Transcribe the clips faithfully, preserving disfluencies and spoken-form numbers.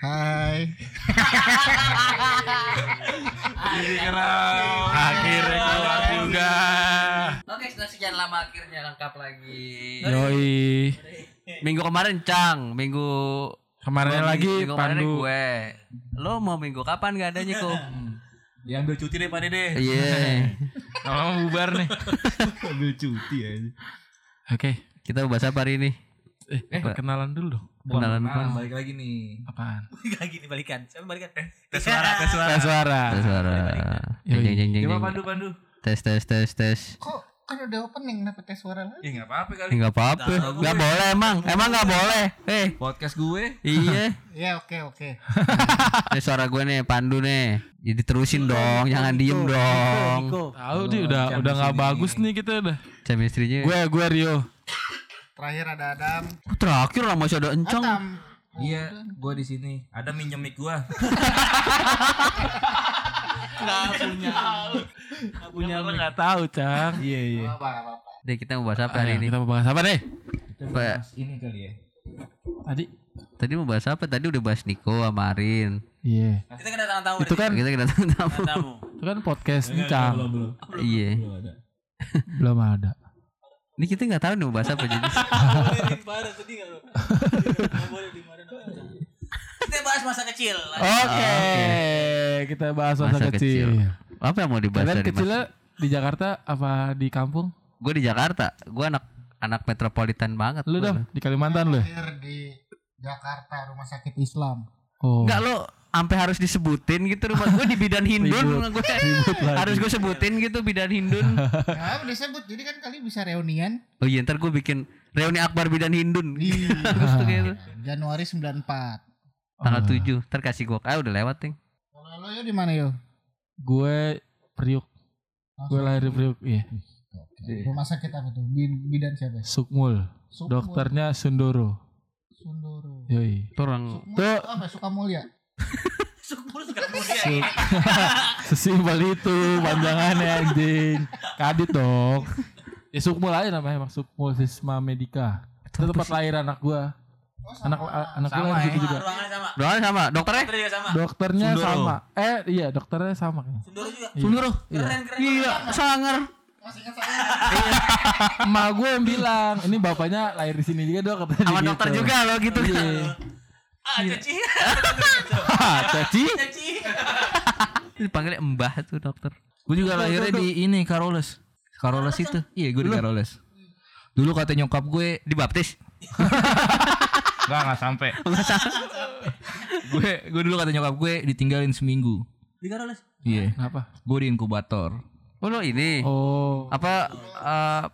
Hai. Akhirnya akhirnya keluar juga. Oke, setelah sekian lama akhirnya lengkap lagi. Yoi. Minggu kemarin Cang, minggu kemarin lagi minggu kemarin gue. Lo mau minggu kapan gak adanya kok? Diambil cuti deh Pak Dede. Iya. Yeah. Kalau bubar nih. Ambil cuti aja. Oke, kita bahas apa hari ini? Eh, eh kenalan dulu dong. Kenalan, kenalan balik lagi nih. Apaan? Balik lagi nih balikan. Coba balikan. Tes suara, tes suara. Tes suara. Tes suara. Jeng jeng jeng jeng. Coba pandu pandu. Tes tes tes tes. Kok kan udah opening dapat tes suara lagi? Ya enggak apa-apa kali. Enggak apa-apa. Enggak boleh emang. Emang enggak boleh. Eh, podcast gue. Iya. Iya, oke oke. Tes suara gue nih pandu nih. Jadi terusin dong, jangan diem dong. Tahu sih udah udah enggak bagus nih kita udah. Chemistry-nya. Gue gue Rio. Terakhir ada Adam. Oh, terakhir lah masih ada Encang. Oh, iya, gue di sini. Adam minjem mic gue. Nggak punya. Nggak punya. Nggak tahu, Cang. Iya iya. Apa apa apa. Deh kita mau bahas apa hari ini? Kita mau bahas apa deh? Kita bahas ini kali ya. Tadi. Tadi mau bahas apa? Tadi udah bahas Niko sama Arin. Iya. Kita kedatangan tamu. Itu kan kita kedatangan tamu. Itu kan podcast Encang. Iya. Belum ada. Ini kita enggak tahu nih mau bahas apa jadi. Parah sedih enggak lu? Enggak boleh dimarahin. Kita bahas masa kecil. Oke, okay. okay. kita bahas masa, masa kecil. kecil. Apa yang mau dibahas? Kalian kecilnya di Jakarta apa di kampung? Gue di Jakarta. Gue anak anak metropolitan banget. Lu dong di Kalimantan lu. Lahir di Jakarta, rumah sakit Islam. Oh. Enggak lu sampai harus disebutin gitu rumah gue di Bidan Hindun gue harus gue sebutin gitu Bidan Hindun ya udah sebut jadi kan kali bisa reunian. Oh iya ntar gue bikin reuni akbar Bidan Hindun terus tuh gitu Januari sembilan puluh empat tanggal tujuh ntar kasih gue ah udah lewat ting. Kalau lo yo di mana yo? Gue Priuk, gue lahir di Priuk. Iya rumah sakit apa tuh bidan siapa? Sukmul, dokternya Sundoro. Sundoro yoi orang tuh apa Sukamulya. Sukmul Sukamulya. Sesimpel itu panjangannya anjing. Kadit dong. Ya Sukmul aja namanya emang Sukmul Sisma Medika. Itu tempat lahir anak gua. Oh, anak anak gua lahir gitu juga. Ruangannya sama. Dokternya? Dokternya sama. Eh iya dokternya sama kayaknya. Sundoro juga. Sundoro. Iya, sangar. Masih ingat saya. Emak gua yang bilang, ini bapaknya lahir di sini juga dok katanya. Sama dokter juga lo gitu. Ah, Caci. Ah, Caci. Caci. Dipanggilnya Mbah tuh dokter. Gue juga lahirnya di ini Karoles. Karoles itu. Iya, gue di Karoles. Dulu kata nyokap gue dibaptis. Enggak, enggak sampai. Enggak sampai. Gue gue dulu kata nyokap gue ditinggalin seminggu. Di Karoles? Iya. Kenapa? Gue di inkubator. Oh, lo ini. Oh. Apa uh,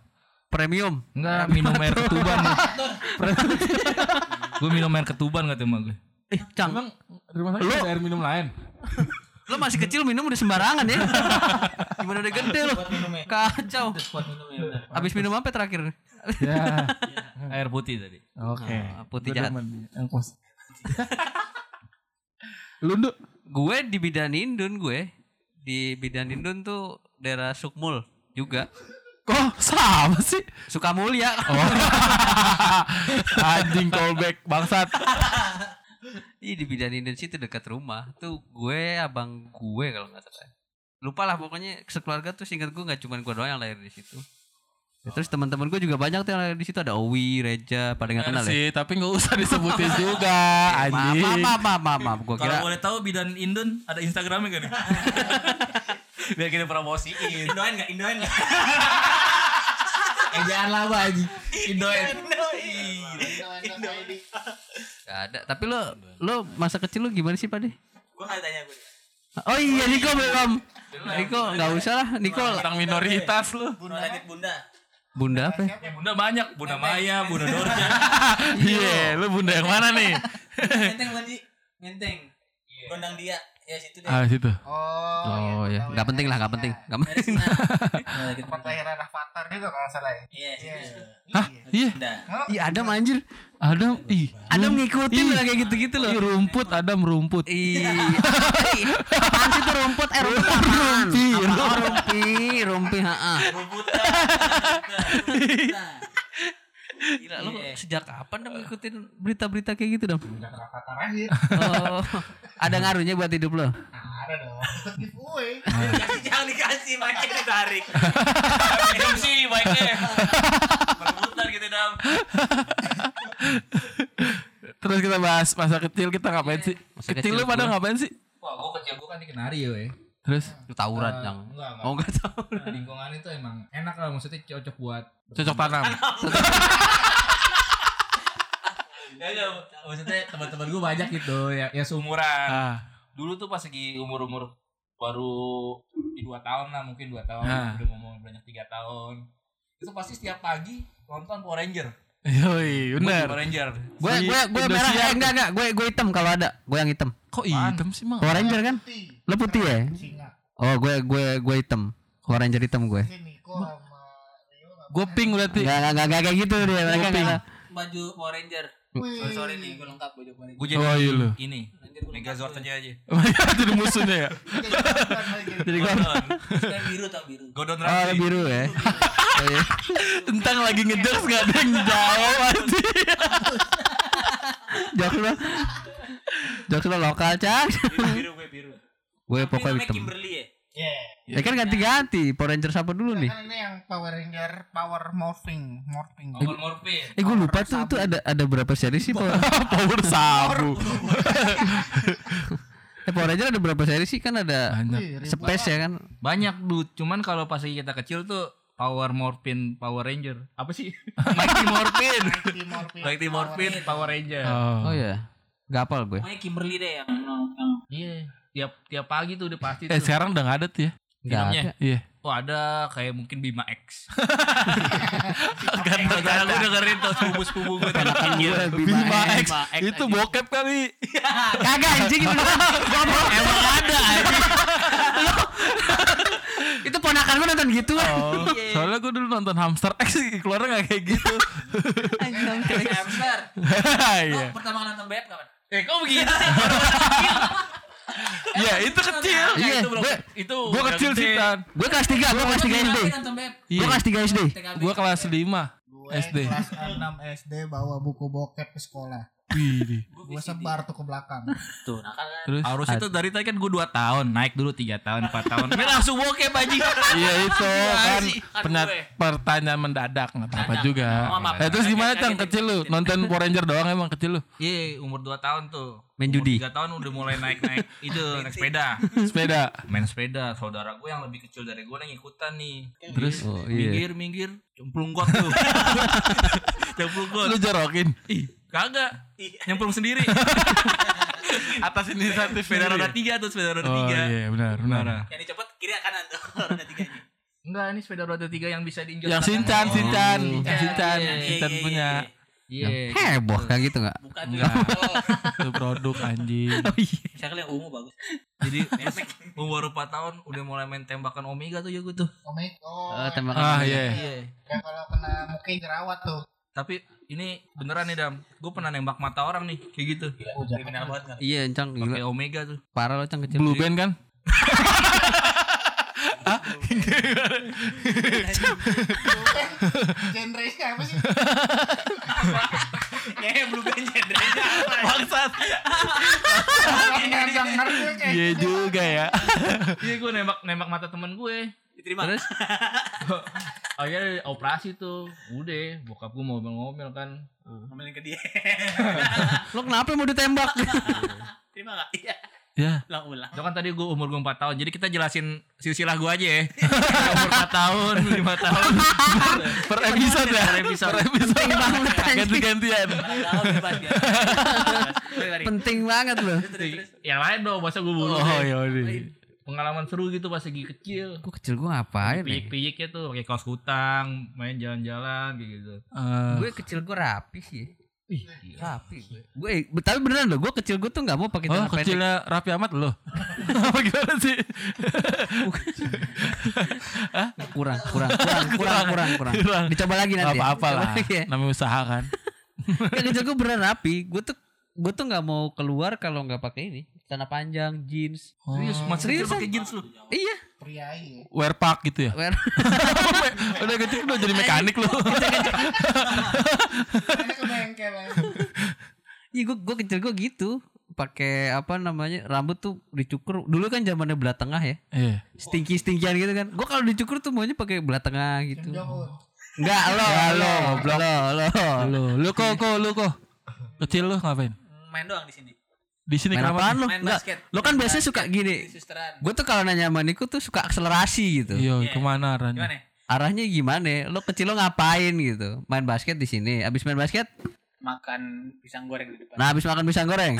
premium? Enggak, minum air ketuban. Gue minum air ketuban kata emak gue. Eh, Cang, emang rumah sakit ada air minum lain? Lo masih kecil minum udah sembarangan ya. Gimana udah gede lo? Kacau. Abis minum apa terakhir? Ya. Air putih tadi. Oke. Okay. Oh, putih jahat. Lu nduk, gue di Bidan Hindun gue. Di Bidan Hindun tuh daerah Sukmul juga. Oh sama sih Sukamulya. Oh. Anjing callback bangsat. Ih di Bidan Hindun situ dekat rumah tuh gue abang gue kalau nggak salah lupa lah pokoknya sekeluarga tuh singkat gue nggak cuma gue doang yang lahir di situ. Ya, terus teman-teman gue juga banyak tuh yang lahir di situ ada Owi, Reja paling nggak kenal sih ya? Tapi nggak usah disebutin juga. Anjing. Maaf maaf maaf maaf gue kira. Kalau boleh tahu Bidan Hindun ada Instagramnya kan? Biar kita promosiin. Indoan gak? Indoan gak? Eh jangan lama aja Indoan gak ada. Tapi lo lo masa kecil lo gimana sih Pade? Gue gak tanya gue. Oh iya Niko belum. Niko gak usah lah Niko tentang minoritas lo. Bunda sakit bunda. Bunda apa ya? Bunda banyak. Bunda Maya, Bunda Dorja. Iya lo bunda yang mana nih? Menteng Manji. Menteng Gondang dia. Ya situ deh. Ah situ. Oh, oh ya. Enggak ya. penting lah, enggak penting. Enggak penting. Tempat lahiran Avatar juga kalau salah ya. Iya, situ. Hah? Iya. Iya, Adam anjir. Adam ih, Adam ngikutin lah kayak gitu-gitu loh. Rumput Adam rumput. Iya. Apaan sih itu rumput? Eh rumput apaan? Rumpi, rumpi, heeh. Rumput. Gila, lo yeah. sejak kapan dong ngikutin berita-berita kayak gitu dong? Udah rapat terakhir. Oh, ada ngaruhnya buat hidup lo? Ada dong. Giveaway. Jangan dikasih, makin ditarik. Hidup sih baiknya. Berputar gitu dong. Terus kita bahas masa kecil kita ngapain yeah. sih? Masa kecil, kecil lu pada ngapain sih? Wah, gua kecil gua kan dikenal ya, weh. Terus tawuran uh, yang enggak, enggak. Oh enggak tahu. Nah, lingkungan itu emang enak lah, maksudnya cocok buat cocok tanam. Ya ya, maksudnya teman-teman gue banyak gitu ya, ya seumuran. Ah. Dulu tuh pas lagi umur-umur baru dua tahun lah, mungkin dua tahun ah. udah ngomong banyak tiga tahun. Itu pasti setiap pagi nonton Power Ranger. Yoi, benar. Power Ranger. Gue gue gue merah eh, enggak enggak, gue gue hitam kalau ada. Gue yang hitam. Kok hitam sih, Mang? Power Ranger kan? Lo putih ya? Singa. Oh, gue gue gue hitam. Power Ranger hitam gue. Gue pink berarti. Enggak enggak enggak kayak gitu dia. Mereka enggak baju Power Ranger. Sorry sorry nih, gue lengkap baju Power Ranger. Gue jadi oh, iya ini. Megazord aja aja. Itu musuhnya ya. Jadi Godon. Kan biru tau biru. Godon Ramsey. Oh, biru ya. Tentang lagi ngejokes gak ada yang jawab aja. Jokes lo Jokes lo lokal cak. Biru gue biru. Gue pokoknya hitam. Kimberly ya? Ya kan ganti-ganti. Power Ranger siapa dulu nih? Kan ini yang Power Ranger Power Morphing Morphing Power Morphing. Eh gue lupa tuh itu ada ada berapa seri sih Power Power Sabu. Eh, Power Ranger ada berapa seri sih? Kan ada space ya kan? Banyak dude. Cuman kalau pas kita kecil tuh Power Morphin Power Ranger. Apa sih? Mighty Morphin. Mighty Morphin Power Ranger. Oh, oh ya. Enggak hafal gue. Kayak Kimberly deh yang nonton. Iya, tiap tiap pagi tuh udah pasti eh, tuh. Eh, sekarang udah enggak ada tuh ya. Filmnya. Iya. Oh, ada kayak mungkin Bima X. Ganteng kan udah dengerin tuh sepupu-sepupu gue tentang Bima X. Itu bokep kali. Kagak anjing itu. Emang ada anjing. Itu ponakan gue nonton gitu kan. Oh, yeah. Soalnya gue dulu nonton Hamster X keluarnya gak kayak gitu. Hamster X. Hamster. Lo pertama nonton Beb kapan? Eh kok begitu sih? Iya itu kecil. Iya itu gue kecil sih Tan. Gue kelas tiga, gue kelas tiga S D. Gue kelas tiga S D. Gue kelas lima S D. Kelas enam S D bawa buku bokep ke sekolah. Wih, gue sebar tuh ke belakang. Tuh, nah kan. Terus, harus itu dari tadi kan gue dua tahun, naik dulu tiga tahun, empat tahun. Ini langsung bokep anjing. Iya itu kan penat, pertanyaan mendadak, enggak apa-apa juga. Nah, eh, terus gimana Tang kecil lu? Nonton Power Ranger doang emang kecil lu? Iya, umur dua tahun tuh. Main judi. tiga tahun udah mulai naik-naik. Itu naik sepeda. Sepeda. Main sepeda. Saudara gue yang lebih kecil dari gue yang ikutan nih. Terus oh, iya. minggir-minggir, cemplung got tuh. Cemplung got. Lu jorokin. Ih. Kagak nyemplung sendiri. Atas inisiatif sepeda roda tiga tuh sepeda roda tiga. Oh iya benar benar. Yang dicopot kiri kanan tuh roda tiganya. Enggak, ini sepeda roda tiga yang bisa diinjak. Yang Sinchan Sinchan Sinchan Sinchan punya. Iya. Heboh kayak gitu enggak? Bukan juga. Itu produk anjing. Oh iya. Misalnya yang ungu bagus. Jadi umur empat tahun udah mulai main tembakan Omega tuh ya gue tuh. Omega. Oh tembakan. Ah iya. Yang kalau kena muka jerawat tuh. Tapi ini beneran nih Dam, gue pernah nembak mata orang nih kayak gitu. Kriminal banget kan? Iya Cang, pakai Omega tuh. Parah lo Cang kecil. Blue band kan? Hah? Genrenya apa sih? Ya blue band genrenya apa? Bangsat. Iya juga ya. Iya gue nembak nembak mata temen gue. Diterima. Terus akhirnya operasi tuh. Udah bokap gue mau ngomel kan. Ngomelin ke dia. Lo kenapa mau ditembak? Terima gak? Iya. Ya. Ulang-ulang. Itu kan tadi gue umur gue empat tahun. Jadi kita jelasin silsilah gue aja ya. Umur empat tahun, lima tahun. Per episode ya. Per episode. Ganti-gantian. Penting banget loh. Yang lain dong masa gue bunuh. Oh yaudah. Pengalaman seru gitu pas lagi kecil. Gue kecil gue ngapain nih? Piyik-piyiknya tuh pakai kaos kutang, main jalan-jalan gitu. Uh. Gue kecil gue rapi sih. Ih, rapi gue. Gue tapi beneran loh, gue kecil gue tuh enggak mau pakai celana pendek. Oh, kecilnya rapi amat loh. Apa gimana sih? Hah? Kurang, kurang, kurang, kurang, kurang, kurang. kurang. Dicoba lagi nanti. Enggak apa-apa lah. Namanya usaha kan. Ya kecil gue beneran rapi. Gue tuh gue tuh enggak mau keluar kalau enggak pakai ini. Celana panjang, jeans. Oh. Serius, mas serius pakai jeans lu? Iya. priai. Wear park gitu ya. Wear. Udah kecil udah jadi mekanik lu. Mekanik bengkel. Iya gue gue kecil gue gitu. Pakai apa namanya rambut tuh dicukur dulu kan zamannya belah tengah ya. Iya. Stinky stinkian gitu kan. Gue kalau dicukur tuh maunya pakai belah tengah gitu. Enggak lo lo lo lo lo kok kok lo kok kecil lo ngapain? Main doang di sini. Di sini kenapa lu? Enggak. Lo kan biasanya suka gini. Gue tuh kalau nanya sama Niko tuh suka akselerasi gitu. Iya, yeah. Kemana arahnya? Gimana? Arahnya gimana? Lo kecil lo ngapain gitu? Main basket di sini. Abis main basket makan pisang goreng di depan. Nah, abis makan pisang goreng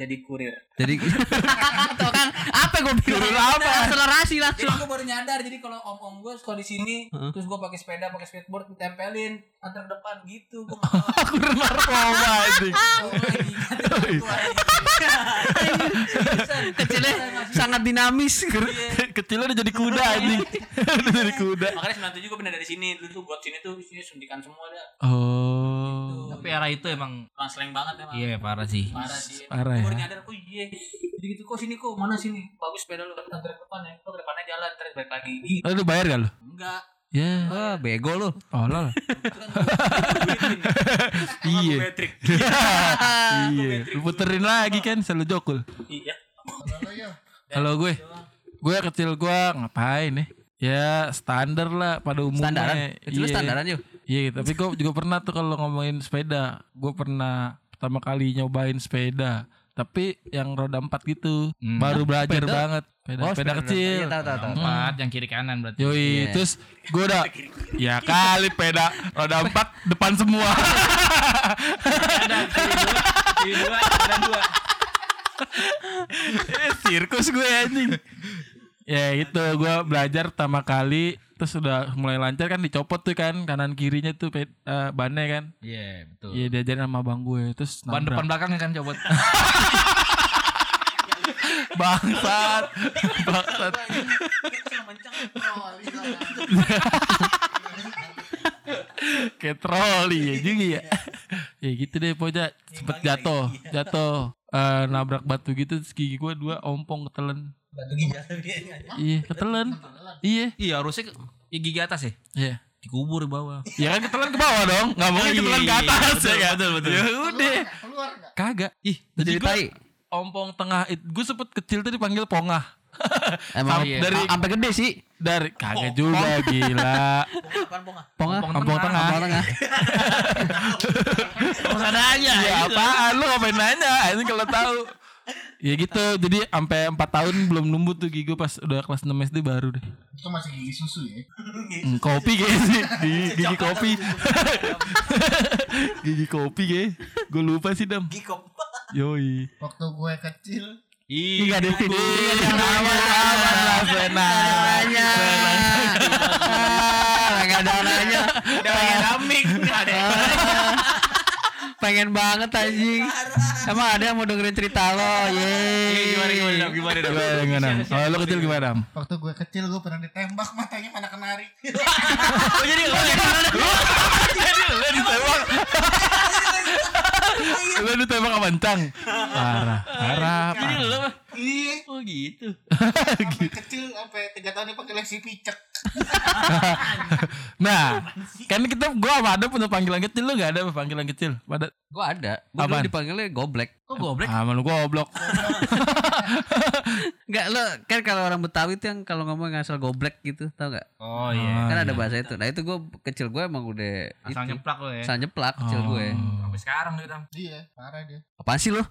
jadi kurir. Jadi tuh kan apa gue bilang apa? Akselerasi langsung. Gue baru nyadar jadi kalau om-om gue suka di sini, huh? Terus gue pakai sepeda, pakai skateboard ditempelin antar depan gitu. Gue kurir narkoba ini. Kecilnya sangat dinamis. Kecilnya udah jadi kuda ini. Udah jadi kuda. Makanya sembilan puluh tujuh gue pindah dari sini. Dulu tuh buat sini tuh sini suntikan semua dah. Oh. Tapi era itu emang konseleng banget emang. Iya, parah sih. Parah sih. Parah. Gue nyadar kok iya. Jadi gitu kok sini kok mana sini? Bagus sepeda lu antar ke depan ya. Lu ke depannya jalan terus balik lagi. Oh, lu bayar enggak lu? Enggak. Ya, yeah. Oh, bego lu. Oh, lol. Iya. Iya. Lu puterin lagi kan selalu jokul. Iya. Halo gue. Gue kecil gue ngapain nih? Ya standar lah pada umumnya. Standaran. Itu standaran yuk. Iya, tapi gue juga pernah tuh kalau ngomongin sepeda. Gue pernah pertama kali nyobain sepeda. Tapi yang roda empat gitu, hmm. baru belajar Pedal. banget. Peda, oh, sepeda kecil. Iya, empat yang kiri kanan berarti. Yoi, yeah. Terus gue udah ya kali peda roda empat depan semua. Ada kiri dua, kiri dua, kanan dua. Eh, sirkus gue anjing. Ya itu gue belajar pertama kali. Terus udah mulai lancar kan dicopot tuh kan kanan kirinya tuh uh, bannya kan. Iya yeah, betul. Iya yeah, diajarin sama abang gue terus ban depan belakangnya kan copot. Bangsat. Bangsat. Kayak troli ya juga ya. Ya gitu deh pojok sempet jatuh, jatuh uh, nabrak batu gitu terus gigi gue dua ompong ketelen. Batu ginjal dia. Iya, ketelen. Iya. Iya, harusnya gigi atas ya? Iya. Dikubur ke bawah. Ya kan ketelan ke bawah dong. Enggak mungkin ketelan ke atas ya kan. Betul, betul. Ya udah. Keluar enggak? Kagak. Ih, jadi tai. Ompong tengah. Gue sempet kecil tuh dipanggil pongah. Emang iya. Dari sampai gede sih. Dari kagak juga gila. Pongah. Pongah. Ompong tengah. Ompong tengah. Enggak nanya. Ya apaan lu ngapain nanya? Ini kalau tahu. Ya gitu, jadi sampai empat tahun belum numbuh tuh gigi gue pas udah kelas enam S D baru deh. Itu masih gigi susu ya? Mm, kopi kayaknya sih, gigi, gigi kopi. Gigi kopi kayaknya, gue lupa sih Dam. Gigi kopi. Yoi. Waktu gue kecil. Iya deh, iya deh. Aman-aman lah, senangnya. Gak ada anaknya. Udah pengen amik. Pengen banget anjing. Emang ada yang mau dengerin cerita lo, yeay. Gimana, gimana, gimana, gimana, gimana. Lo kecil gimana, Dam? Waktu gue kecil, gue pernah ditembak, matanya mana kenari. Oh jadi lo ditembak? Lo ditembak? Lo ditembak sama encang? Parah, parah, parah. Iya. Oh gitu. Sampai kecil, sampai tiga tahun dia pakai leksi picek. Nah, kan kita gua sama ada punya panggilan kecil. Lu enggak ada panggilan kecil? Pada gua ada. Gua dulu dipanggilnya goblek. Kok goblek? Ah, malu goblok. Enggak lo kan kalau orang Betawi itu yang kalau ngomong ngasal goblek gitu, tau enggak? Oh iya. Kan ada bahasa itu. Nah, itu gua kecil gua emang udah asal nyeplak lo ya. Asal nyeplak kecil gue. Sampai sekarang gitu. Iya, parah dia. Apaan sih lo?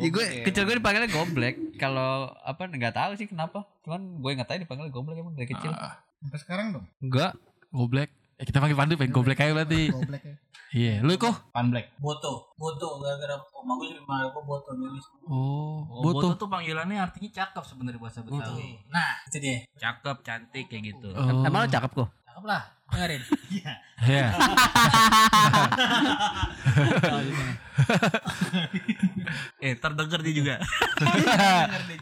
Ya gue kecil gue dipanggilnya goblek. Kalau apa enggak tahu sih kenapa. Cuman gue ingat aja dipanggil goblek emang dari kecil. Ah, sampai sekarang dong? Enggak, goblek. Eh, kita panggil Pandu pengen goblek aja berarti. Goblek ya. Iya, yeah. Lu kok? Panblek. Boto. Boto gara-gara oma gue sama aku boto nulis. Oh, oh boto. Boto tuh panggilannya artinya cakep sebenarnya bahasa Betawi. Nah, itu dia. Cakep, cantik kayak gitu. Oh. Emang lu cakep kok? Cakep lah. Dengerin. Iya. Iya. Eh, terdengar dia juga.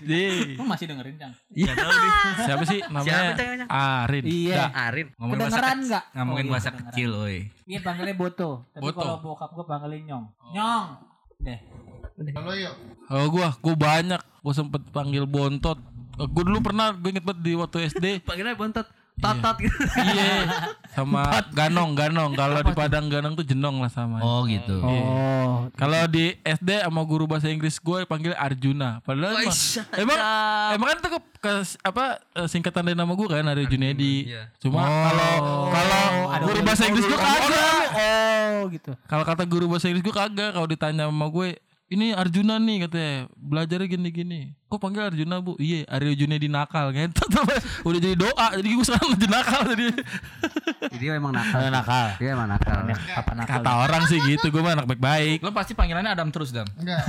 Dia. Lu masih dengerin, Cang? Iya, tahu dia. Siapa sih namanya? Siapa, Arin. Iya, Arin. Kedengeran enggak? Ngomongin bahasa kecil, oi. Dia panggilnya Boto, tapi kalau bokap gua panggilnya Nyong. Nyong. Deh. Halo, yuk. Oh, gua, gua banyak. Gua sempet panggil Bontot. Gue dulu pernah, gue inget banget di waktu S D. Panggilnya bontot, tatat gitu. Iya. Sama ganong, ganong. Kalau di Padang ganong tuh jenong lah sama. Oh gitu. Oh. Kalau di S D sama guru bahasa Inggris gue panggil Arjuna. Padahal emang, emang, emang kan itu ke, ke apa singkatan dari nama gue kan Arya Junedi. Cuma kalau kalau guru bahasa Inggris gue kagak. Oh gitu. Kalau kata guru bahasa Inggris gue kagak. Kalau ditanya sama gue, ini Arjuna nih katanya, belajarnya gini-gini. Kok panggil Arjuna bu? Iya, Arya Junedi nakal kan. Udah jadi doa, jadi gue sekarang jadi nakal tadi. Jadi emang nakal. Dia nakal. Dia emang nakal. Apa nakal? Kata orang sih gitu, gue mah anak baik-baik. Lo pasti panggilannya Adam terus, Dam. Enggak.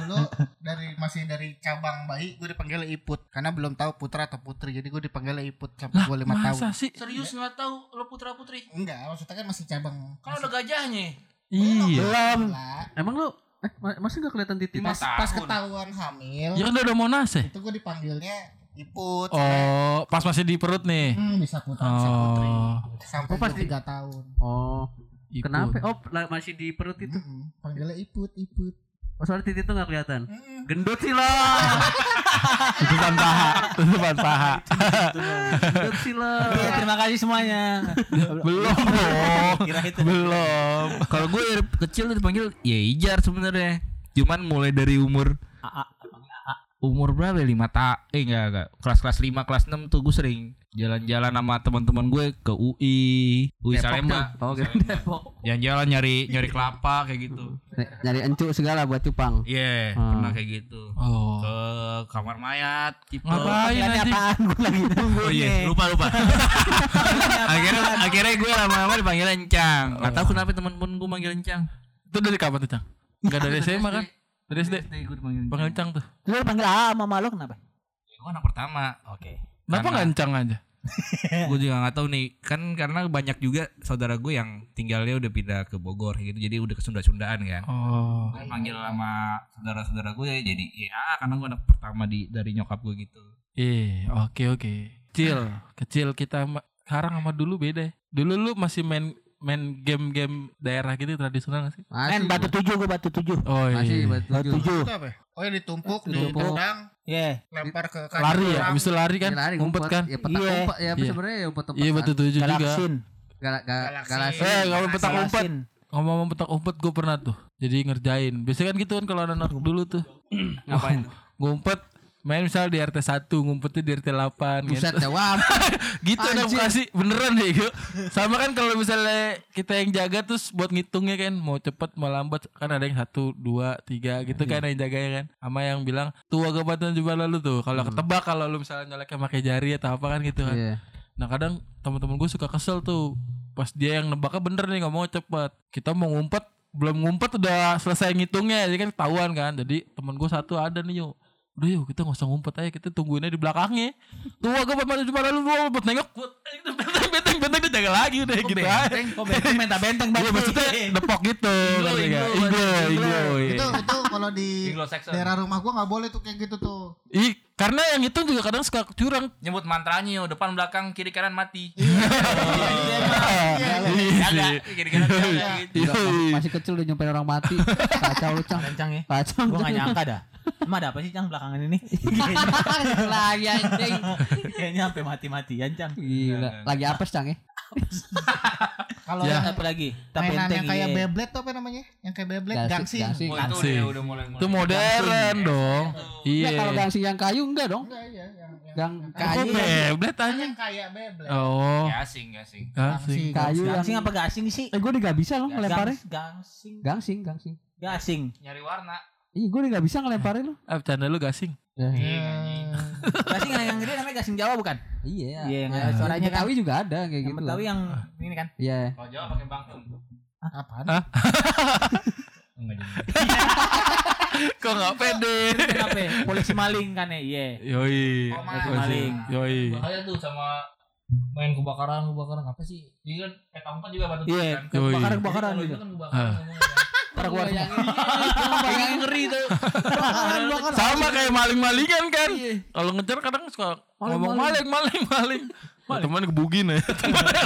Dulu dari masih dari cabang bayi gue dipanggil Iput karena belum tahu putra atau putri. Jadi gue dipanggil Iput sampai gue lima tahun. Masa sih? Serius enggak tahu lo putra putri? Enggak, maksudnya kan masih cabang. Kan ada gajahnya. Iya. Belum. Emang lo Eh, masih gak kelihatan titik Mas, pas ketahuan hamil. Ya kan udah mau nas ya. Itu gue dipanggilnya Iput. Oh, pas masih di perut nih. Hmm, bisa putra, oh. bisa putri. Sampai oh, pasti tiga tahun. Oh. Iput. Kenapa? Oh, masih di perut itu. Mm-hmm. Panggilnya Iput, Iput. Oh, soalnya titik itu gak kelihatan. Mm. Gendut sih lo. Tutupan paha, tutupan paha. Gendut sih lo. Ya, terima kasih semuanya. Belum, belum. Kalau gue kecil dipanggil ya Ijar sebenarnya. Cuman mulai dari umur umur berapa? lima ta. Eh enggak enggak. Kelas-kelas lima, kelas enam tuh gue sering jalan-jalan sama teman-teman gue ke U I, U I Salemba. Oh, okay. Yang jalan nyari nyari kelapa kayak gitu. Nyari encuk segala buat cupang. Iya, yeah, hmm. pernah kayak gitu. Oh. Ke kamar mayat, tipe ngapain apaan gue lagi nunggu. Oh iya, lupa-lupa. akhirnya akhirnya gue lama-lama dipanggil Encang. Enggak oh. tahu kenapa teman-teman gue manggil Encang. Itu dari kapan tuh, Cang? Enggak dari S M A kan? Dari S D. Panggil Encang tuh. Lu panggil A sama Mama lu kenapa? Ya, gue anak pertama. Oke. Okay. Kenapa enggak Encang aja? Gue juga gak tahu nih. Kan karena banyak juga saudara gue yang tinggalnya udah pindah ke Bogor gitu. Jadi udah kesunda-sundaan kan. Oh. Gue panggil sama saudara-saudara gue jadi ya karena gue anak pertama di dari nyokap gue gitu. Eh, oke okay, oke. Okay. Kecil, kecil kita sekarang sama dulu beda. Dulu lu masih main main game-game daerah gitu tradisional gak sih? Main batu tujuh, gue batu tujuh. Oh iya. Masih batu tujuh. Oh ya ditumpuk, ditendang. Iya, yeah. lempar ke kanan. Lari ya, habis itu lari kan, ya, ngumpet kan. Iya, petak yeah. umpet ya yeah. sebenarnya ya umpet-umpet. Iya, betul tujuh juga. Galaksin. Galak galaksin. Eh, kalau petak umpet. Ngomong-ngomong petak umpet gue pernah tuh. Jadi ngerjain. Biasanya kan gitu kan kalau anak-anak dulu tuh. Ngapain tuh? Ngumpet. Main misal di R T satu, ngumpetnya di R T delapan. Buset gitu. Jawab. gitu ada kasih beneran deh gue. Sama kan kalau misalnya kita yang jaga terus buat ngitungnya kan. Mau cepet, mau lambat. Kan ada yang satu, dua, tiga gitu kan yang jaganya kan. Sama yang bilang, tua kebatan jumpa lalu tuh. Kalau hmm. ketebak, kalau lu misalnya nyoleknya pakai jari atau apa kan gitu kan. Yeah. Nah kadang teman-teman gue suka kesel tuh. Pas dia yang nebaknya bener nih, gak mau cepet. Kita mau ngumpet, belum ngumpet udah selesai ngitungnya. Jadi kan ketahuan kan. Jadi teman gue satu ada nih yuk. Udah yuk kita gak usah ngumpet aja, kita tungguinnya di belakangnya. Tua gue buat maju depan lu, gue buat nengok. Benteng-benteng dia jaga lagi udah gitu aja. Kok benteng minta benteng banget. Maksudnya depok gitu. Iglo, Itu itu kalau di daerah rumah gue gak boleh tuh kayak gitu tuh. Ih, karena yang itu juga kadang suka curang. Nyebut mantranya depan belakang kiri kanan mati. Iya. Kiri kanan gitu. Masih kecil udah nyampein orang mati. Kacau lu Cang. Kacau. Gue gak nyangka dah. Emang ada apa sih Cang belakangan ini? Lagi anjing. Kayaknya sampai mati-matian Cang. Gila. Lagi apes Cang ya? Kalau ya. Apa lagi? Mainan yang kayak Beyblade tuh apa namanya? Yang kayak Beyblade gangsing. Gangsing. Oh, itu udah, udah mulai-mulai. Itu modern dong. Iya. Kalau gangsing yang kayu enggak dong? Enggak ya, yang yang kayu. Oh, Beyblade tanya yang kayak Beyblade. Oh. Gasing, gasing. Gangsing. Kayu gangsing apa gasing sih? Eh, gue udah enggak bisa loh ngelemparin. Gangsing. Gangsing, gangsing. Gasing. Nyari warna. Ih, gue udah enggak bisa ngelemparin lo. Ah, bercanda lu gasing. Iya. Gasing yang gede namanya gasing Jawa bukan? Iya. Iya, yeah, suaranya Betawi kan? Juga ada kayak yang gitu. Betawi yang ini kan? Iya. Yeah. Kalau Jawa pakai bangkung. Ah, apaan? Enggak jadi. Kok enggak pede? Kenapa? Polisi maling kan ya? Iya. Yoi. Polisi maling. Yoi. Bahaya tuh sama main kebakaran, kebakaran apa sih? Dia kan peta umpet juga batu yeah, kan. Kebakaran, kebakaran gitu. Para keluar yang ngeri tuh. Sama kayak maling-malingan kan. Kalau ngejar kadang suka ngomong maling maling maling. Teman gebugin ya.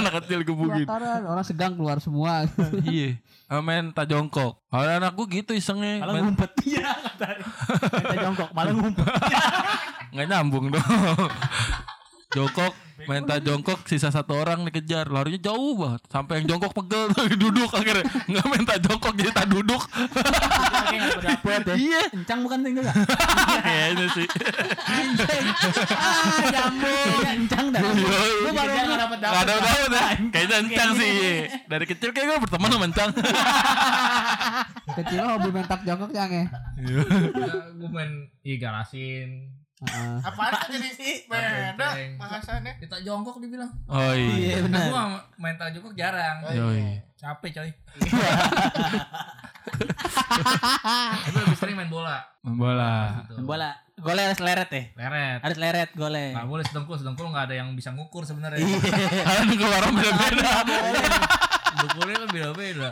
Anak kecil gebugin. Orang sedang keluar semua. Iya. Main tajongkok. Kalau anakku gitu isengnya. Malah ngumpet. Iya. Tajongkok malah ngumpet. Nggak nyambung dong. Jongkok, minta jongkok, sisa satu orang dikejar. Larinya jauh banget. Sampai yang jongkok pegel, duduk akhirnya. Nggak minta jongkok, jadi tak duduk. Iya. Encang bukan tinggal gak? Iya itu sih. Encang. Ah, jambung. Encang dah. Gue baru gak dapet dapet. Kayaknya encang sih. Dari kecil kayak gue berteman sama encang. Kecil hobi mentak jongkok ya nge? Iya. Gue main igalasin. Uh, apaan tuh jadi beda bahasanya? Kita jongkok dibilang. Oh iya. Benar. Gua main tak jongkok jarang. Oh, iya. Capek coy. Tapi lebih sering main bola. Main bola. Main bola. Gole harus leret ya? Leret. Harus leret gole. Enggak boleh sedengkul, sedengkul enggak ada yang bisa ngukur sebenarnya. Kan keluar beda-beda. Dukulnya kan beda-beda.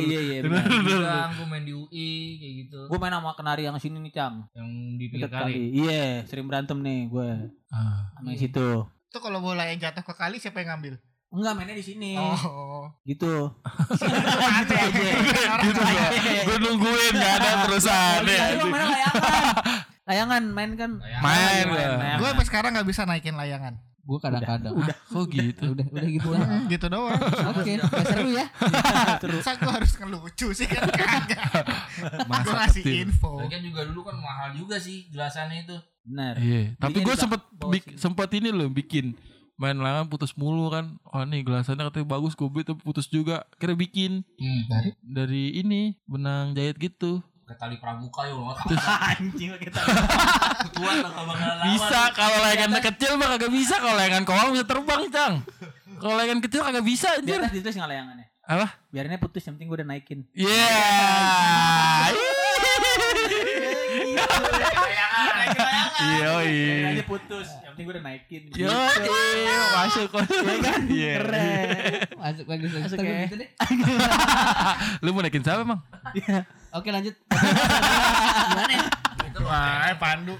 Iya iya benar. Bilang gue main di U I kayak gitu. Gue main sama kenari yang sini nih Cang. Yang di pinggir kali. Iya sering berantem nih gue. Ah. Sama yang situ. Itu kalau bola yang jatuh ke kali siapa yang ngambil? Enggak mainnya di sini. Oh. Gitu. Gitu aja. Gue nungguin nggak ada perusahaan. Gue main layangan. Layangan main kan. Main. Gue sampai sekarang nggak bisa naikin layangan. Gue kadang-kadang udah, ah, udah, oh gitu udah udah gitu lah gitu doang. Oke seru ya. Saya gue harus ngelucu sih kan kagak gue ngasih info lagian juga dulu kan mahal juga sih jelasannya itu benar yeah. Tapi gue sempet bik- sempet ini loh bikin main layangan putus mulu kan. Oh nih gelasannya katanya bagus gue beli tapi putus juga kira bikin hmm, dari dari ini benang jahit gitu tali pramuka yo lo anjing lagi tali. Kuat enggak bakal lawan. Bisa kalau layangan kecil mah kagak bisa, kalau layangan kolam bisa terbang, Cang. Kalau layangan kecil kagak bisa anjir. Biar ditulis enggak layangannya. Apa? Biarinnya putus yang penting gua udah naikin. Iya. Iya, iya. Aja putus, yang penting gua udah naikin. Yo, masuk kan. Keren. Masuk lagi satu gitu deh. Lu mau naikin siapa, Mang? Oke lanjut. Gimana ya? Itu wah, Pandu.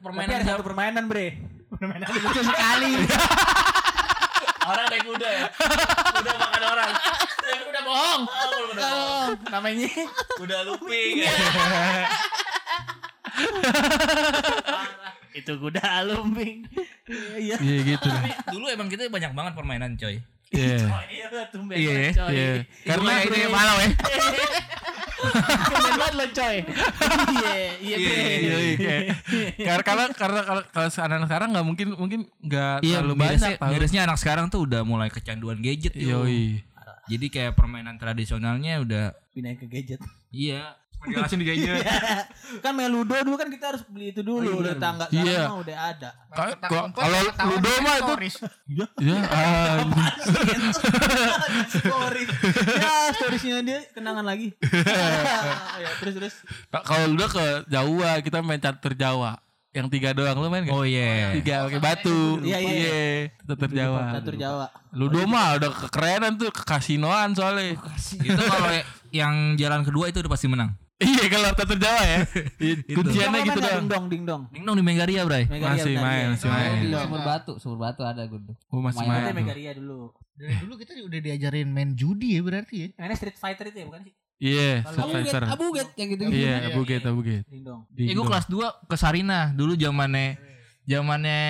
Permainan ada satu permainan, Bre. Permainan lucu sekali. Orang naik kuda ya. Kuda makan orang. Tapi kuda bohong. Oh, kuda bohong. Namanya kuda lumping. Itu kuda lumping. Iya. Iya gitu. Dulu emang kita banyak banget permainan, coy. Iya. Iya, iya. Karena ini malau ya. Keren banget lo coy. Iya iya iya. Karena karena kalau anak sekarang nggak mungkin mungkin nggak yeah, terlalu banyak. Mirisnya anak sekarang tuh udah mulai kecanduan gadget. Yoi. Jadi kayak permainan tradisionalnya udah pindahin ke gadget. Iya. Jelasin di gadget. Kan main ludo dulu kan kita harus beli itu dulu. Udah tangga sekarang udah ada. Kalau ludo mah itu. Iya. Story. Ya storiesnya dia kenangan lagi. Ya terus terus. Kalau ludo ke Jawa kita main catur Jawa. Yang tiga doang lu main gak? Oh iya. Yeah. Tiga pakai batu. Iya iya. Catur Jawa. Catur Jawa. Ludo mah udah kekerenan tuh ke kasinoan soalnya. Itu kalau yang jalan kedua itu udah pasti menang. Iya kalau catur Jawa ya. Kunciannya gitu dong. Dingdong dingdong. Dingdong di Megaria, Bray. Masih main, masih main. Sumur batu, sumur batu ada gue. Oh, masih main. Main Megaria dulu. Dari dulu kita udah diajarin main judi ya berarti ya. Mainnya Street Fighter itu ya bukan sih? Iya, Street Abuget yang gitu-gitu. Iya, Abuget, Abuget. Dingdong. Eh, gue kelas dua ke Sarina dulu zamannya zamannya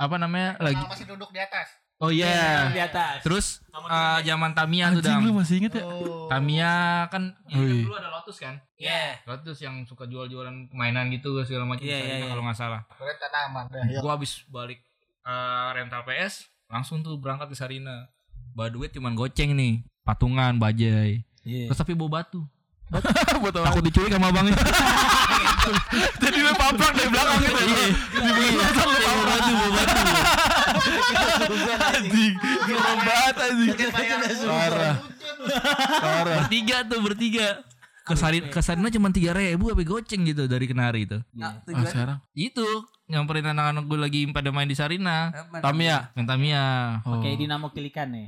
apa namanya? Lagi masih duduk di atas. Oh iya. Yeah. Terus uh, zaman Tamiya tuh dong. Lu masih inget ya? Oh. Tamiya kan ya, dulu ada Lotus kan? Iya. Yeah. Lotus yang suka jual-jualan mainan gitu segala macam yeah, yeah, yeah. Kalau enggak salah. Keren tanaman dah. Ya. Gua habis balik uh, rental P S, langsung tuh berangkat ke Sarina. Bawa duit cuman goceng nih, patungan, bajai. Yeah. Terus tapi bawa batu. Takut diculik sama abangnya. Jadi lu paprak dari belakang gitu. Anjing, gila banget anjing. Parah. Parah. Bertiga tuh, bertiga. Kesarin kesarinnya cuma tiga ribu apa goceng gitu dari kenari itu. Nah, oh, sekarang. Itu nyamperin anak-anak gue lagi pada main di Sarina. Tamiya, main Tamiya. Oh. Pakai dinamo kilikan nih.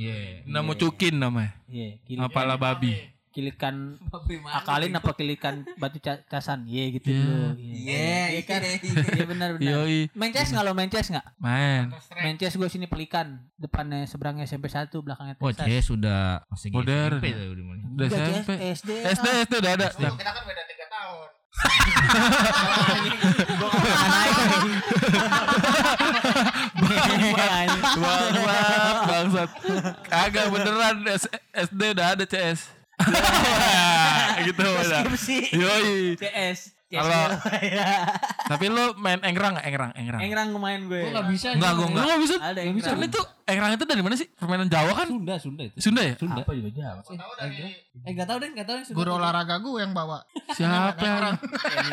Iya. Dinamo cukin namanya. Iya, kilikan. Kepala babi. Kilikan akalin apa kilikan batu casan. Iya yeah, gitu yeah. Dulu. Iya yeah, yeah, kan. Iya benar benar. Main chess enggak lo? Main chess enggak? Main. Main chess gue sini pelikan. Depannya seberangnya S M P satu, belakangnya T S. Oh, chess sudah masih gitu. Udah S M P. S D. S D S D udah ada. Kita kan beda tiga tahun. Gua enggak naik. Agak beneran S D udah ada C S. Gitu udah. Yoi. C S. Kalau tapi lu main Engrang enggak? Engrang, Engrang. Engrang main gue. Gua enggak bisa. Enggak, gua enggak bisa. Enggak bisa. Itu Engrang itu dari mana sih? Permainan Jawa kan? Sunda, Sunda itu. Sunda ya? Sunda. Apa juga Jawa. Eh enggak tahu deh, enggak tahu yang Sunda. Guru olahraga gue yang bawa. Siapa orang?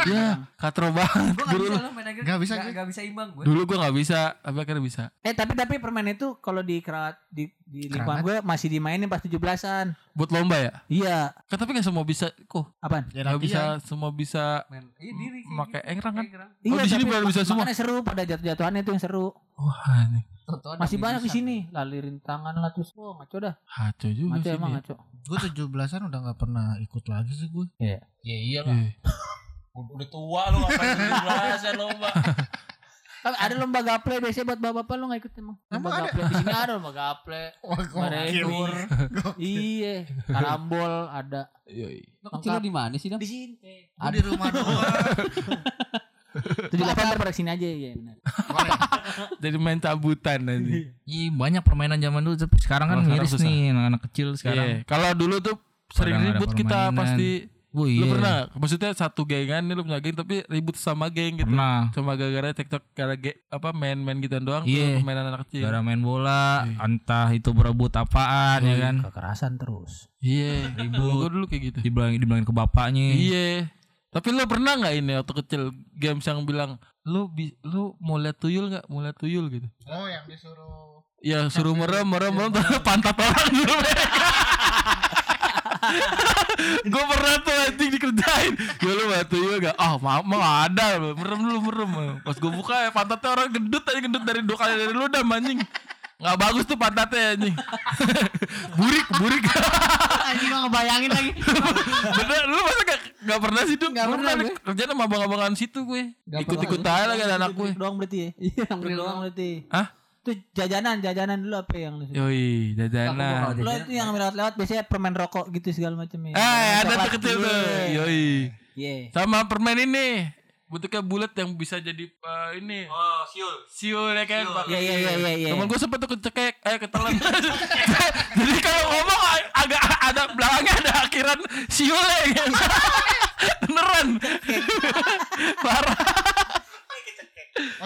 Ya, katro banget. Guru lu main Engrang. Enggak bisa. Enggak bisa imbang gue. Dulu gue enggak bisa, tapi akhirnya bisa. Eh, tapi tapi permainan itu kalau di di di lingkungan gue masih dimainin pas tujuh belasan. Buat lomba ya? Iya. Tapi enggak semua bisa kok. Apaan? Enggak bisa semua bisa. Iya diri pakai Engrang kan. Iya, oh, di sini baru bisa semua. Makanya seru pada jatuh-jatuhannya itu yang seru. Wah, ini. Masih banyak di sini. Lali rintangan lah terus. Oh, ngaco dah. Ngaco juga sih. Ngaco emang ngaco. Gue tujuh belasan udah enggak pernah ikut lagi sih gue. Iya. Ya iyalah. Udah tua lu ngapain tujuh belasan lomba. Ada lomba gaple biasanya buat bapak-bapak, lu enggak ikut emang. Lomba gaple di sini ada lomba gaple. Marekur. Iya, karambol ada. Yoi. Lu kecil di mana sih, Dam? Di sini. Ada di rumah doang. Jadi lapar pada sini aja ya, benar. Jadi main cabutan nanti. Ih, banyak permainan zaman dulu, sekarang kan miris nih anak-anak kecil sekarang. Kalau dulu tuh sering ribut kita pasti. Oh, iya. Lu pernah maksudnya satu gengan nih lu punya geng tapi ribut sama geng gitu. Pernah. Cuma gara-gara TikTok gara ge, apa main-main gitu doang yeah. Tuh permainan anak kecil. Gara main bola, yeah. Entah itu berebut apaan yeah. Ya kan. Kekerasan terus. Iya, yeah. Ribut. Gua dulu kayak gitu. Dibilangin dibilangin ke bapaknya. Iya. Yeah. Tapi lu pernah enggak ini waktu kecil games yang bilang lu bi- lu mau lihat tuyul enggak? Mau lihat tuyul gitu. Oh, yang disuruh. Ya suruh merem, merem, merem pantat orang dulu. Gue pernah tuh anjing dikerjain. Ya lu batu juga. Ah, mau mau ada. Merem lu merem. Pas gue buka ya pantatnya orang gendut aja gendut dari dua kali dari lu dah anjing. Enggak bagus tuh pantatnya anjing. burik, burik. Anjing gua ngebayangin lagi. Bener lu masa enggak enggak pernah sih tuh. Enggak pernah. Kerjaan sama abang-abangan situ gue. Ikut-ikut aja lagi anak gue. Doang berarti ya. Iya, doang berarti. Hah? Itu jajanan, jajanan dulu apa yang lu? Yoi, jajanan. Lo itu yang lewat-lewat biasanya permen rokok gitu segala macam ya. Eh, ada tuh kecil tuh. Yoi. Yeah. Sama permen ini. Bentuknya bulat yang bisa jadi uh, ini. Oh, siul. Siul ya kan. Iya, iya, iya, iya. Temen gue sempat tuh kecekek, eh ketelan. Jadi kalau ngomong agak ada belakangnya ada akhiran siul ya kan. Beneran. Parah.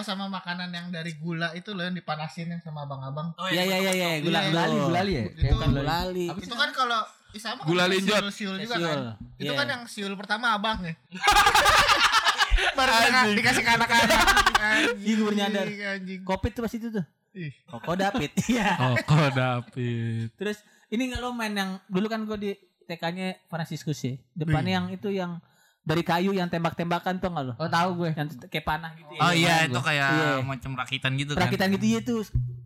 Oh sama makanan yang dari gula itu loh yang dipanasin yang sama abang-abang. Oh iya iya iya gulali gulali ya. Itu gulali. Itu kan kalau sama gulali siul siul juga kan. Itu kan yang siul pertama abang ya. Baru dikasih ke anak-anak. Anjing gue nyadar. Kopit tuh pas itu tuh. Koko David. Iya. Koko David. Terus ini enggak lo main yang dulu kan gue di T K-nya Franciscus ya. Depannya yang itu yang dari kayu yang tembak-tembakan tuh enggak lo? Oh tahu gue. Yang kayak panah gitu ya. Oh iya itu kayak iya. Macam rakitan gitu rakitan kan. Rakitan gitu ya tuh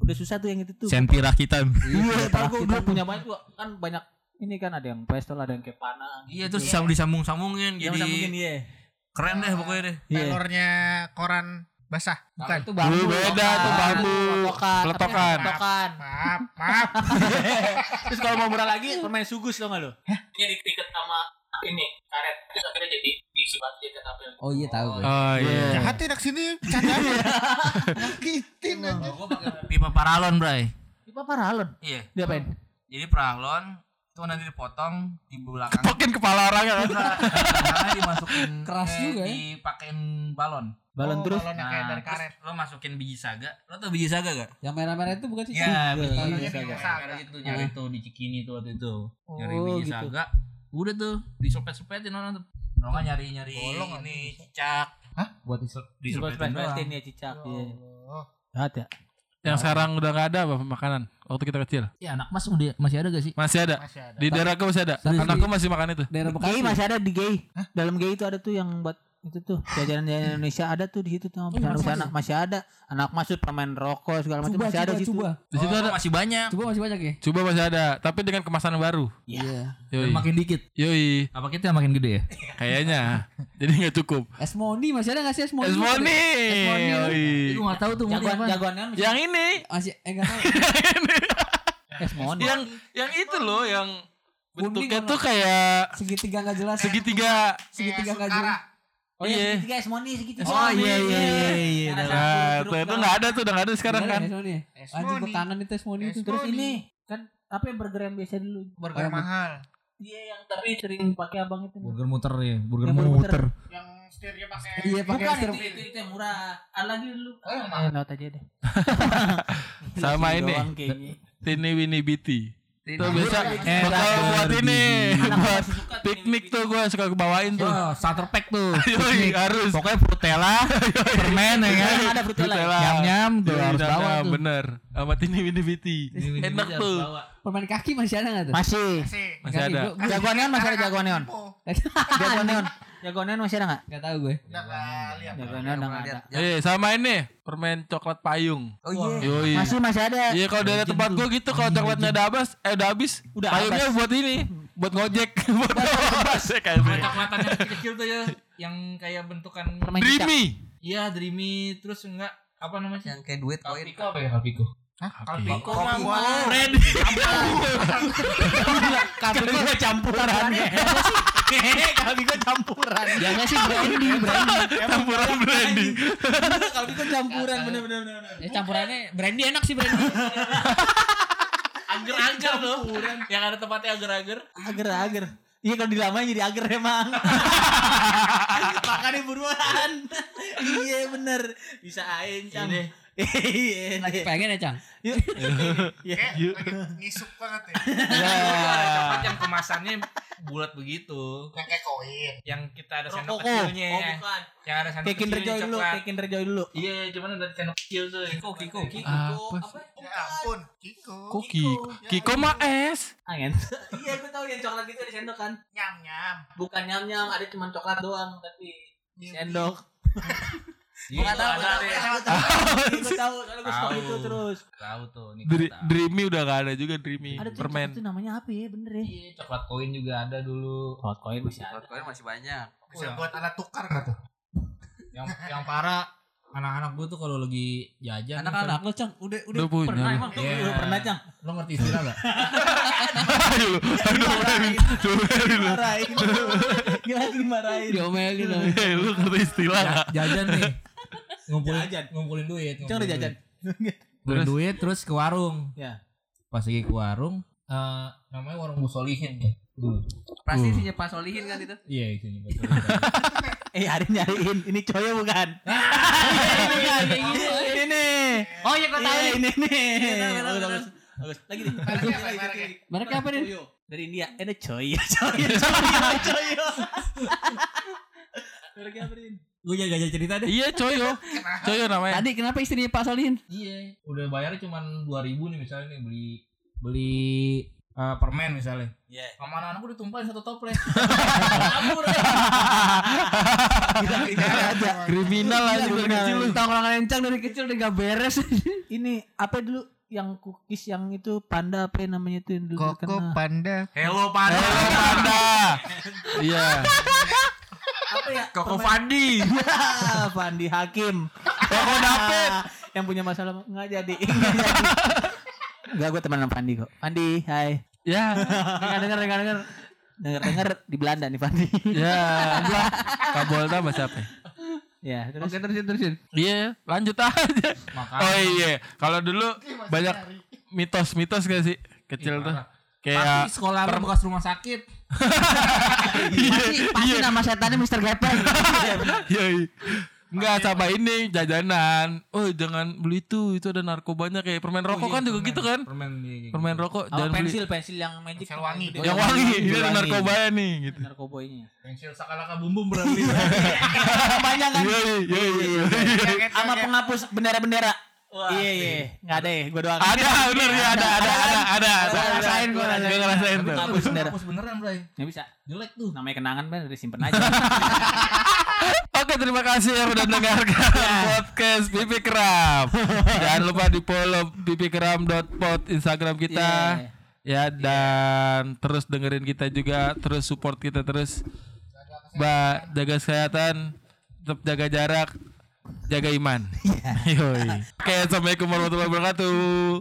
udah susah tuh yang itu tuh. Senpi rakitan. Iya, tahu gue punya banyak gua. Kan banyak ini kan ada yang pistol, ada yang kayak panah. Iya gitu. Terus ya. Disambung-sambungin jadi. Disambungin iya. Keren deh pokoknya deh. Telurnya koran basah. Bukan. Itu bambu. Beda tuh bambu. Peletokan. Peletokan. Maaf, maaf. Terus kalau mau murah lagi permain sugus lo enggak lo? Iya diikat sama ini karet terus akhirnya jadi diisi batu dan apa yang oh iya tahu gue oh iya jahat tidak sini candanya nyakitin aja gue pakai pipa paralon bray pipa paralon iya diapain jadi paralon itu nanti dipotong di belakang ketokin kepala orang kan dimasukin keras juga ya dipakein balon balon oh, terus balon nah, dari karet. Terus lo masukin biji saga lo tau biji saga gak? Yang merah-merah itu bukan sih? Ya biji, oh, biji saga, saga. Itu nyari tuh di Cikini tuh waktu itu nyari oh, biji gitu. Saga udah tuh disopet-sopetin orang tuh orang nggak nyari-nyari bolong ini cicak hah buat disopet-sopetin ya cicak ya ada ya. Yang sekarang udah nggak ada apa makanan waktu kita kecil ya anak mas udah masih ada gak sih masih ada, masih ada. Di daerah aku masih ada anakku masih makan itu daerah Bekasi masih ada di gay hah? Dalam gay itu ada tuh yang buat itu tuh jajanan-jajanan Indonesia ada tuh di situ tuh anak masih ada anak masuk permen rokok segala macam masih ada di situ. Di situ ada masih banyak. Coba masih banyak ya? Coba masih ada, tapi dengan kemasan baru. Iya. Yeah. Makin dikit. Yoi. Apa kita makin gede ya? Kayaknya. Jadi enggak cukup. Es Moni masih ada enggak sih es Moni? Es Moni. Es Moni. Itu enggak tahu tuh Moni apa. Jagoan-jagoan yang ini. Masih eh enggak tahu. Es Moni. Yang yang itu loh yang bentuknya tuh kayak segitiga enggak jelas. Segitiga. Segitiga enggak jelas. Oh iya, segitiga es Moni segitiga. Oh iya iya iya iya. Nah, itu enggak ada tuh, udah enggak ada sekarang kan. Es Moni. Anjing ke kanan itu es Moni itu. Terus ini kan apa yang burger yang biasa dulu? Burger oh, mahal. Iya yang tapi sering pakai abang itu. Burger muter ya, burger yang muter. muter. Yang setirnya pakai. Iya pakai setir itu, itu, itu yang murah. Ada lagi dulu. Oh, yang mahal laut aja deh. Sama ini. Tini Winnie Bitty. Tuh biasa bakal buat ini buat piknik tuh gue suka kebawain tuh. Starter pack tuh. Harus. Pokoknya Frutella, permen ya kan. Ada Frutella. Nyam-nyam tuh harus bawa tuh. Bener. Sama Tini Winnie Bitty. Enak tuh. Permen kaki masih ada enggak tuh? Masih. Masih ada. Jagoan neon masih ada jagoan neon. Jagoan neon. Jagoan neon masih ada enggak? Enggak tahu gue. Jagoan neon enggak ada. Eh sama ini permen coklat payung. Oh iya. Masih masih ada. Iya kalau dari tempat gue gitu kalau coklatnya ada habis, eh udah habis. Payungnya buat ini, buat ngojek, buat ngojek kayak gitu. Coklatannya kecil tuh ya yang kayak bentukan Dreamy. Iya, Dreamy terus enggak apa namanya yang kayak duit koin. Kalpiko apa ya Kalpiko? Kalpiko mah Freddy. Kalpiko campurannya. Kalpiko campuran. Jangan sih brandy, brandy. Campuran brandy. Kalpiko campuran bener-bener. Ya campurannya brandy enak sih brandy. Ager-ager loh. Yang ada tempatnya ager-ager. Ager-ager. Iya kalau dilamain jadi ager emang. Makan buruan. Iya bener. Bisa ain Cang. Iya. Lagi pengen ya Cang. Yuk. Kayak lagi ngisuk banget ya. Coklat yang kemasannya bulat begitu. Kayak koin. Yang kita ada sendok kecilnya. Oh bukan. Yang ada sendok kecil coklat. Kayak Kinder Joy dulu. Iya cuman ada sendok kecil tuh. Kiko Kiko Kiko. Apa? Ya ampun, Kiko. Kiko. Kiko mah es. Angin. Iya, gue tahu yang coklat itu di sendok kan. Nyam-nyam. Bukan nyam-nyam, ada cuma coklat doang tapi sendok. Enggak tahu. Gue tahu, kalau gue stop itu terus. Tahu tuh nih. Dreamy udah enggak ada juga Dreamy. Permen. Itu namanya apa ya? Bener ya? Iya, coklat koin juga ada dulu. Coklat koin masih ada. Coklat koin masih banyak. Bisa buat alat tukar enggak tuh? Yang yang parah anak-anak gue tuh kalau lagi jajan anak-anak lo Cang udah udah Dupunya. pernah emang tuh yeah. udah pernah Cang lo ngerti istilah nggak? Aduh, dimarahin, dimarahin, gila dimarahin, diomelin lo. Lo ngerti istilah nggak? Jajan nih, ngumpulin jajan, ngumpulin duit, Cang udah jajan, ngumpulin duit terus ke warung, ya pas lagi ke warung, uh, namanya warung Musolihin ya. Uh. Pasti uh. isinya Pak Solihin kan itu? Iya isinya Pak Solihin. Eh ada nyariin, ini Coyo bukan? Bukan, ini nih. Oh iya kau tahu ini nih. Lagi nih. Mereka apa nih? Dari India, ada Coyo, Coyo, Coyo. Mereka apa nih? Gue gak jadi cerita deh. Iya Coyo, Coyo namanya. Tadi kenapa istrinya Pak Solihin? Iya, udah bayarnya cuma dua ribu nih misalnya nih beli beli. Uh, permen misalnya, yeah. Sama anak-anak udah tumpahin satu toples, kriminal aja dari kecil, tongkrongan Encang dari kecil udah gak beres. Ini apa dulu yang cookies yang itu panda apa namanya itu yang dulu Koko kena. Panda, Hello Panda, Hello Panda, iya, apa ya Koko Fandi, Fandi Hakim, Koko David yang punya masalah nggak jadi. Enggak, gue teman sama Fandi kok. Fandi, hai. Ya, dengar dengar dengar. Dengar dengar di Belanda nih Fandi. Ya, gua Kabolda sama siapa? Ya, terus oke, terusin terusin. Iya, lanjut aja. Makanya. Oh iya, kalau dulu banyak mitos-mitos gak sih kecil ya, tuh. Kayak pasti sekolah per- bekas rumah sakit. Pasti pasti nama setannya mister Gepeng. Iya. Enggak sama ini jajanan. Oh jangan beli itu, itu ada narkobanya kayak permen rokok. Oh, iya, kan juga permen, gitu kan? Permen, iya, iya, permen gitu. Rokok jangan oh, pensil, beli. Pensil pensil yang magic pensil wangi. Oh, yang wangi, wangi. Ini ada narkobanya nih gitu. Narkoboynya. Pensil sakalaka bumbum berarti. Banyak kan? Iya iya iya. Sama penghapus bendera-bendera. Iya iya, enggak ada ya, gua doang. Ada bener ya, ada ada ada ada. Rasain gua ngerasain tuh. Penghapus bendera. Penghapus beneran, Bray. Enggak bisa. Jelek tuh. Namanya kenangan, Bang, disimpen aja. Oke terima kasih yang udah mendengarkan podcast Pipi Keram. Jangan lupa di follow pipikeram dot pod Instagram kita yeah. ya dan yeah. terus dengerin kita juga, terus support kita terus. Ba, jaga kesehatan, tetap jaga jarak, jaga iman. Yeah. Oke, assalamualaikum warahmatullahi wabarakatuh.